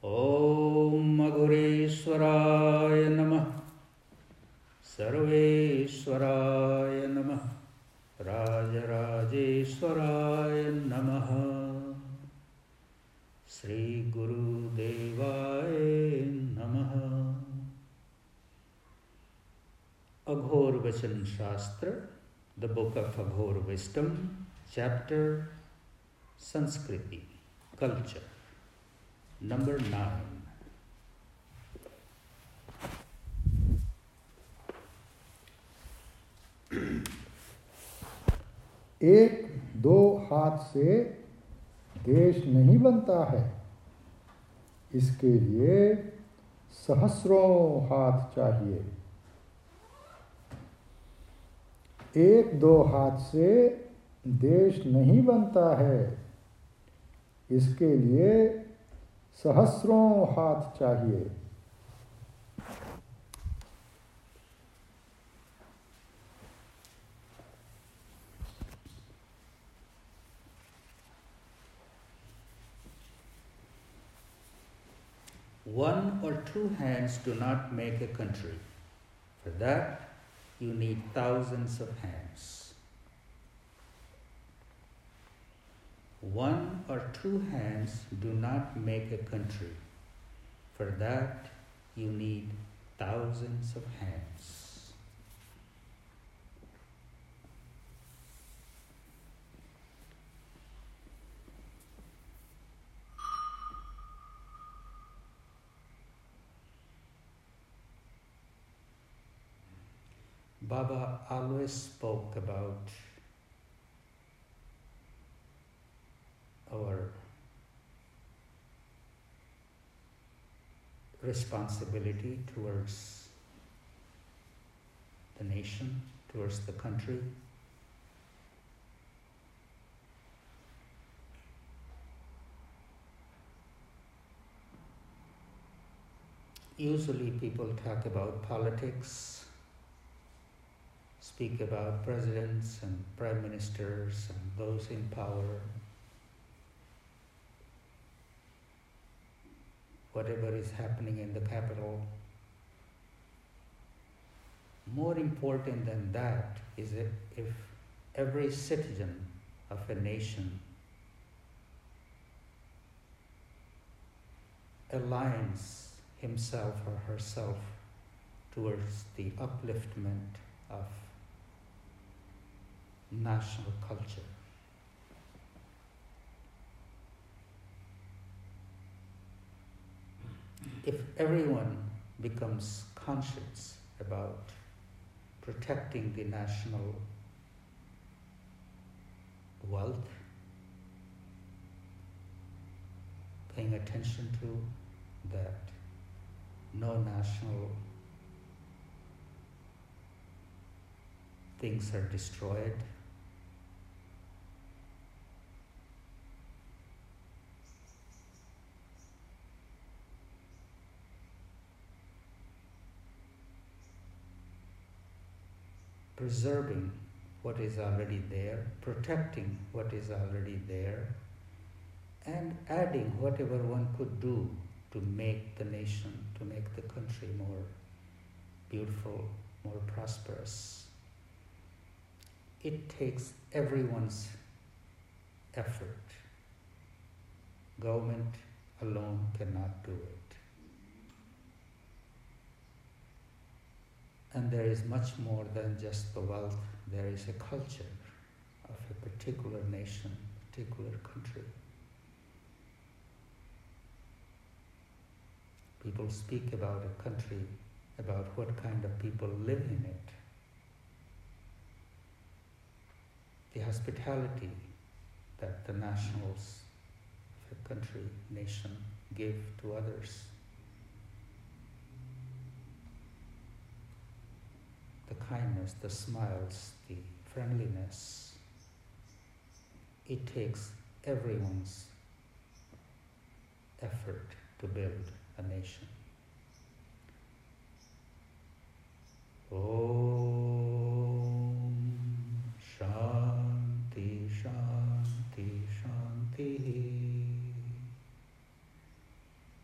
Om Agure Swaraya Namah, Sarve Swaraya Namah, Raja Raje Swaraya Namah, Shri Guru Devae Namah. Aghor Vachan Shastra, the book of Aghor Wisdom, chapter Sanskriti, culture. Number 9. एक दो हाथ से देश नहीं बनता है, इसके लिए सहस्रों हाथ चाहिए। एक दो हाथ से देश नहीं बनता है, इसके लिए सहस्रों हाथ चाहिए। One or two hands do not make a country. For that, you need thousands of hands. One or two hands do not make a country. For that, you need thousands of hands. Baba always spoke about our responsibility towards the nation, towards the country. Usually people talk about politics, speak about presidents and prime ministers and those in power. Whatever is happening in the capital. More important than that is if every citizen of a nation aligns himself or herself towards the upliftment of national culture. If everyone becomes conscious about protecting the national wealth, paying attention to that no national things are destroyed, preserving what is already there, protecting what is already there, and adding whatever one could do to make the nation, to make the country more beautiful, more prosperous. It takes everyone's effort. Government alone cannot do it. And there is much more than just the wealth. There is a culture of a particular nation, particular country. People speak about a country, about what kind of people live in it. The hospitality that the nationals of a country, nation give to others. The kindness, the smiles, the friendliness. It takes everyone's effort to build a nation. Oh.